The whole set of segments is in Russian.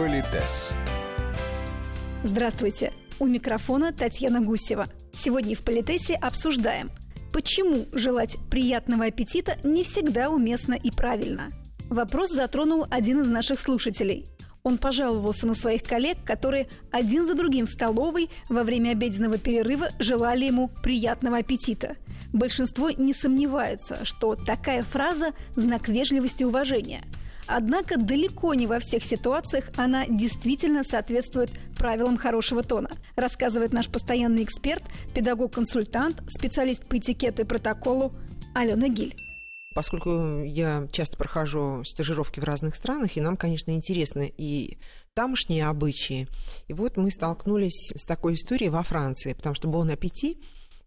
Политес. Здравствуйте. У микрофона Татьяна Гусева. Сегодня в Политесе обсуждаем, почему желать приятного аппетита не всегда уместно и правильно. Вопрос затронул один из наших слушателей. Он пожаловался на своих коллег, которые один за другим в столовой во время обеденного перерыва желали ему приятного аппетита. Большинство не сомневаются, что такая фраза – знак вежливости и уважения. Однако далеко не во всех ситуациях она действительно соответствует правилам хорошего тона, рассказывает наш постоянный эксперт, педагог-консультант, специалист по этикету и протоколу Алена Гиль. Поскольку я часто прохожу стажировки в разных странах, и нам, конечно, интересны и тамошние обычаи. И вот мы столкнулись с такой историей во Франции, потому что бон аппетит,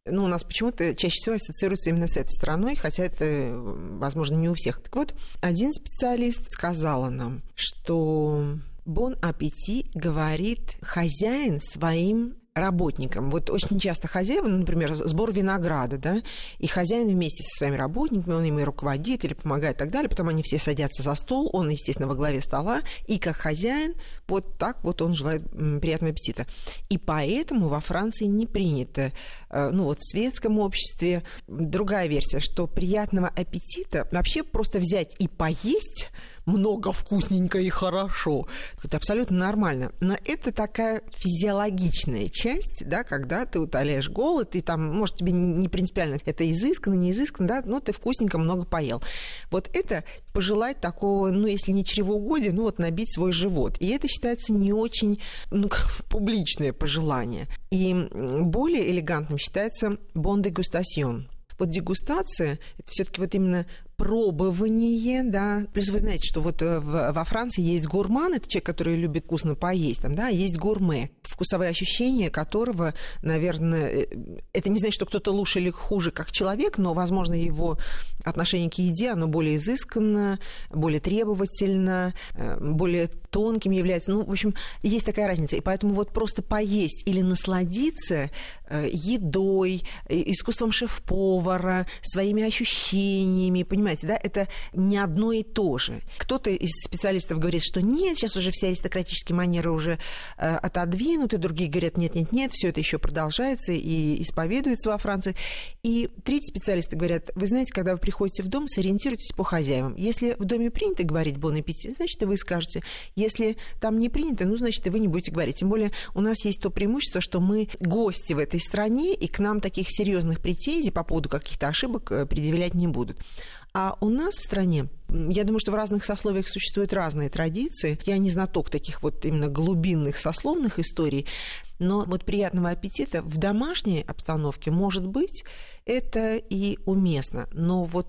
у нас почему-то чаще всего ассоциируется именно с этой страной, хотя это, возможно, не у всех. Так вот, один специалист сказал нам, что бон аппетит говорит хозяин своим работникам. Вот очень часто хозяева, например, сбор винограда, и хозяин вместе со своими работниками, он им и руководит, или помогает и так далее, потом они все садятся за стол, он, естественно, во главе стола, и как хозяин, вот так вот он желает приятного аппетита. И поэтому во Франции не принято, в светском обществе. Другая версия, что приятного аппетита вообще просто взять и поесть много вкусненько и хорошо. Это абсолютно нормально. Но это такая физиологичная часть, когда ты утоляешь голод, и там, может, тебе не принципиально, это изысканно, не изысканно, но ты вкусненько много поел. Вот это пожелать такого, если не чревоугодия, набить свой живот. И это считается не очень, публичное пожелание. И более элегантным считается «bon dégustation». Вот дегустация, это все-таки именно пробование, Плюс вы знаете, что во Франции есть гурман, это человек, который любит вкусно поесть, есть гурме, вкусовые ощущения которого, наверное, это не значит, что кто-то лучше или хуже как человек, но, возможно, его отношение к еде, оно более изысканно, более требовательно, более тонким является. В общем, есть такая разница. И поэтому просто поесть или насладиться едой, искусством шеф-повара, своими ощущениями, понимаете, это не одно и то же. Кто-то из специалистов говорит, что нет, сейчас уже все аристократические манеры уже отодвинуты, другие говорят, нет, все это еще продолжается и исповедуется во Франции. И третьи специалисты говорят, вы знаете, когда вы приходите в дом, сориентируйтесь по хозяевам. Если в доме принято говорить «бон аппетит», значит, и вы скажете. Если там не принято, значит, и вы не будете говорить. Тем более у нас есть то преимущество, что мы гости в этой стране, и к нам таких серьезных претензий по поводу каких-то ошибок предъявлять не будут. А у нас в стране, я думаю, что в разных сословиях существуют разные традиции. Я не знаток таких именно глубинных сословных историй, но приятного аппетита в домашней обстановке, может быть, это и уместно. Но в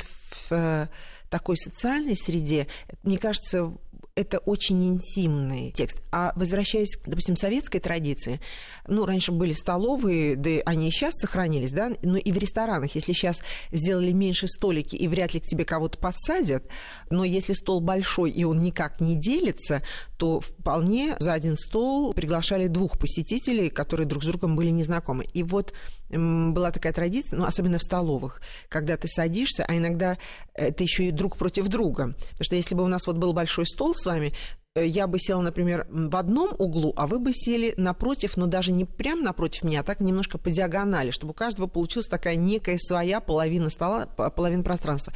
такой социальной среде, мне кажется, это очень интимный текст. А возвращаясь, допустим, к советской традиции, раньше были столовые, да и они и сейчас сохранились, но и в ресторанах, если сейчас сделали меньше столики, и вряд ли к тебе кого-то подсадят, но если стол большой, и он никак не делится, то вполне за один стол приглашали двух посетителей, которые друг с другом были незнакомы. И была такая традиция, особенно в столовых, когда ты садишься, а иногда это еще и друг против друга. Потому что если бы у нас был большой стол с вами, я бы села, например, в одном углу, а вы бы сели напротив, но даже не прям напротив меня, а так немножко по диагонали, чтобы у каждого получилась такая некая своя половина стола, половина пространства.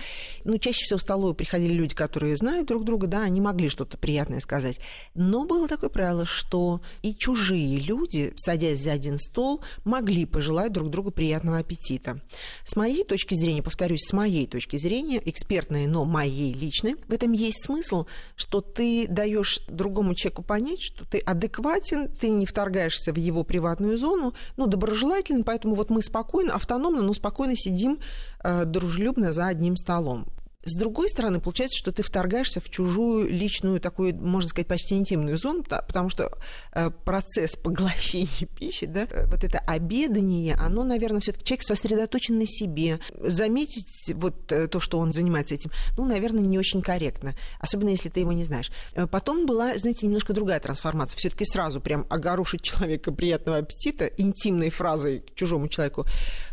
Чаще всего в столовую приходили люди, которые знают друг друга, они могли что-то приятное сказать. Но было такое правило, что и чужие люди, садясь за один стол, могли пожелать друг другу приятного аппетита. С моей точки зрения, повторюсь, экспертной, но моей личной, в этом есть смысл, что ты даешь другому человеку понять, что ты адекватен, ты не вторгаешься в его приватную зону, доброжелателен, поэтому мы спокойно, автономно, но спокойно сидим дружелюбно за одним столом. С другой стороны, получается, что ты вторгаешься в чужую личную, такую, можно сказать, почти интимную зону, потому что процесс поглощения пищи, это обедание, оно, наверное, все-таки человек сосредоточен на себе. Заметить то, что он занимается этим, наверное, не очень корректно, особенно если ты его не знаешь. Потом была, знаете, немножко другая трансформация. Все-таки сразу прям огорошить человека приятного аппетита интимной фразой к чужому человеку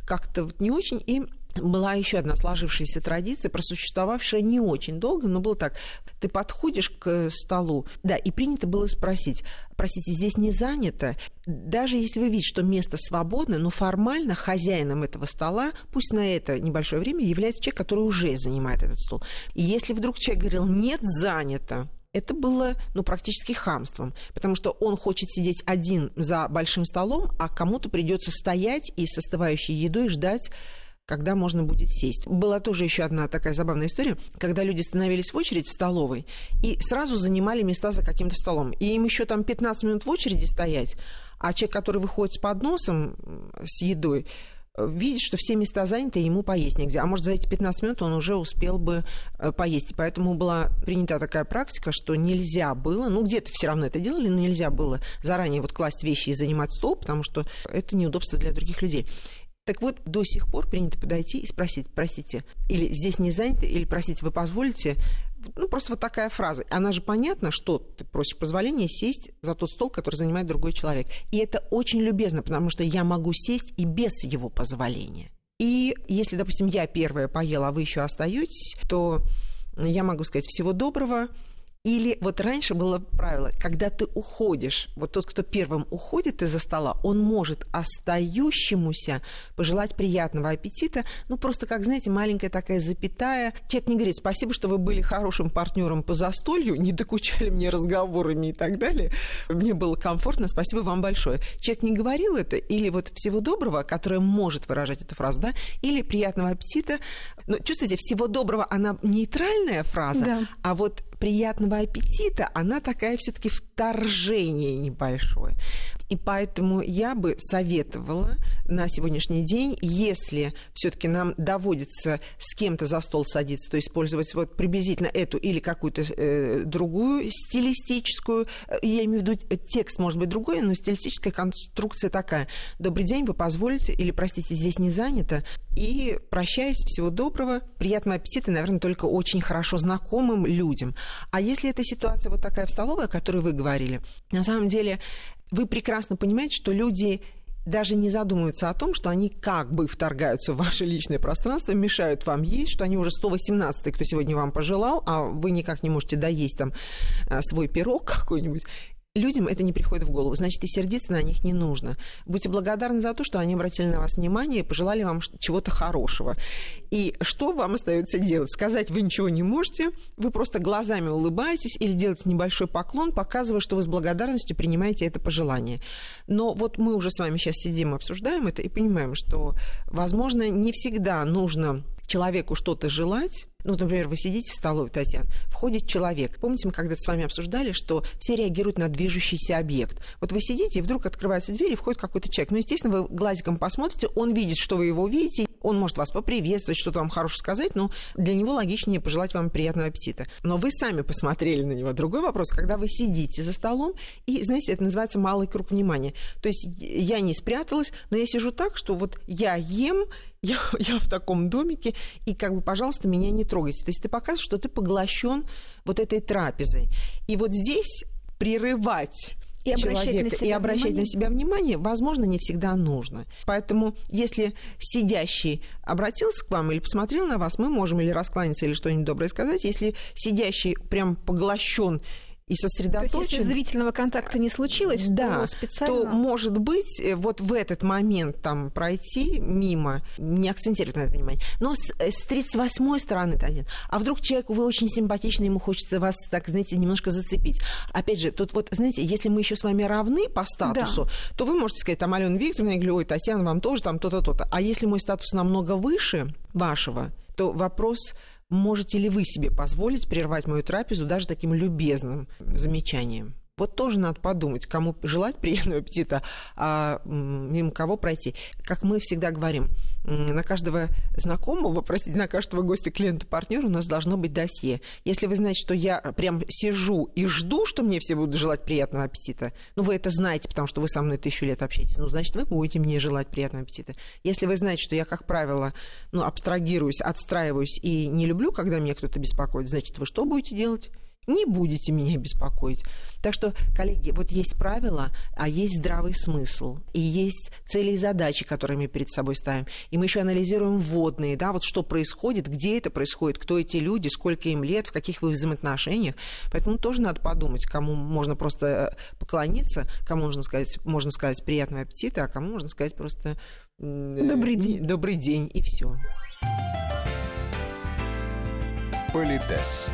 как-то не очень. И была еще одна сложившаяся традиция, просуществовавшая не очень долго, но было так. Ты подходишь к столу, да, и принято было спросить, простите, здесь не занято? Даже если вы видите, что место свободно, но формально хозяином этого стола, пусть на это небольшое время, является человек, который уже занимает этот стол. И если вдруг человек говорил «нет, занято», это было, ну, практически хамством, потому что он хочет сидеть один за большим столом, а кому-то придется стоять и с остывающей едой ждать, когда можно будет сесть. Была тоже еще одна такая забавная история, когда люди становились в очередь в столовой и сразу занимали места за каким-то столом. И им еще там 15 минут в очереди стоять, а человек, который выходит с подносом, с едой, видит, что все места заняты, и ему поесть негде. А может, за эти 15 минут он уже успел бы поесть. И поэтому была принята такая практика, что нельзя было, ну, где-то все равно это делали, но нельзя было заранее вот класть вещи и занимать стол, потому что это неудобство для других людей. Так вот, до сих пор принято подойти и спросить, простите, или здесь не занято, или простите, вы позволите. Ну, просто вот такая фраза. Она же понятна, что ты просишь позволения сесть за тот стол, который занимает другой человек. И это очень любезно, потому что я могу сесть и без его позволения. И если, допустим, я первая поела, а вы еще остаетесь, то я могу сказать «всего доброго». Или вот раньше было правило, когда ты уходишь, вот тот, кто первым уходит из-за стола, он может остающемуся пожелать приятного аппетита, ну просто, как, знаете, маленькая такая запятая. Человек не говорит «спасибо, что вы были хорошим партнером по застолью, не докучали мне разговорами и так далее, мне было комфортно, спасибо вам большое». Человек не говорил это, или вот «всего доброго», которое может выражать эту фразу, да, или «приятного аппетита». Но чувствуете, «всего доброго» она нейтральная фраза, да. А вот «приятного аппетита», она такая все-таки вторжение небольшое. И поэтому я бы советовала на сегодняшний день, если все-таки нам доводится с кем-то за стол садиться, то использовать вот приблизительно эту или какую-то другую стилистическую, я имею в виду, текст может быть другой, но стилистическая конструкция такая. «Добрый день, вы позволите?» или «простите, здесь не занято». И прощаясь, «всего доброго», «приятного аппетита», наверное, только очень хорошо знакомым людям. А если эта ситуация вот такая в столовой, о которой вы говорили, на самом деле вы прекрасно понимаете, что люди даже не задумываются о том, что они как бы вторгаются в ваше личное пространство, мешают вам есть, что они уже 118-й, кто сегодня вам пожелал, а вы никак не можете доесть там свой пирог какой-нибудь. Людям это не приходит в голову, значит, и сердиться на них не нужно. Будьте благодарны за то, что они обратили на вас внимание и пожелали вам чего-то хорошего. И что вам остается делать? Сказать вы ничего не можете, вы просто глазами улыбаетесь или делаете небольшой поклон, показывая, что вы с благодарностью принимаете это пожелание. Но вот мы уже с вами сейчас сидим, обсуждаем это и понимаем, что, возможно, не всегда нужно человеку что-то желать. Ну, вот, например, вы сидите в столовой, Татьяна, входит человек. Помните, мы когда-то с вами обсуждали, что все реагируют на движущийся объект. Вот вы сидите, и вдруг открывается дверь, и входит какой-то человек. Ну, естественно, вы глазиком посмотрите, он видит, что вы его видите, он может вас поприветствовать, что-то вам хорошее сказать, но для него логичнее пожелать вам приятного аппетита. Но вы сами посмотрели на него. Другой вопрос, когда вы сидите за столом, и, знаете, это называется малый круг внимания. То есть я не спряталась, но я сижу так, что вот я ем, я в таком домике, и как бы, пожалуйста, меня не трогайте. То есть ты показываешь, что ты поглощен вот этой трапезой. И вот здесь прерывать человека и обращать на себя внимание, возможно, не всегда нужно. Поэтому, если сидящий обратился к вам или посмотрел на вас, мы можем или раскланяться, или что-нибудь доброе сказать. Если сидящий прям поглощен и сосредоточен. То есть, если зрительного контакта не случилось, да, то специально, то, может быть, вот в этот момент там пройти мимо, не акцентировать на это внимание. Но с 38-й стороны, Татьяна, а вдруг человеку вы очень симпатичны, ему хочется вас, так, знаете, немножко зацепить. Опять же, тут вот, знаете, если мы еще с вами равны по статусу, да, то вы можете сказать, там, Алена Викторовна, я говорю, ой, Татьяна, вам тоже там то-то, то-то. А если мой статус намного выше вашего, то вопрос... Можете ли вы себе позволить прервать мою трапезу даже таким любезным замечанием? Вот тоже надо подумать, кому желать приятного аппетита, а мимо кого пройти. Как мы всегда говорим, на каждого знакомого, простите, на каждого гостя, клиента, партнера у нас должно быть досье. Если вы знаете, что я прям сижу и жду, что мне все будут желать приятного аппетита, ну, вы это знаете, потому что вы со мной 1000 лет общаетесь, ну, значит, вы будете мне желать приятного аппетита. Если вы знаете, что я, как правило, ну, абстрагируюсь, отстраиваюсь и не люблю, когда меня кто-то беспокоит, значит, вы что будете делать? не будете меня беспокоить. Так что, коллеги, вот есть правила, а есть здравый смысл, и есть цели и задачи, которые мы перед собой ставим. И мы еще анализируем вводные, да, вот что происходит, где это происходит, кто эти люди, сколько им лет, в каких вы взаимоотношениях. Поэтому тоже надо подумать, кому можно просто поклониться, кому можно сказать приятного аппетита, а кому можно сказать просто добрый день и все. Политес.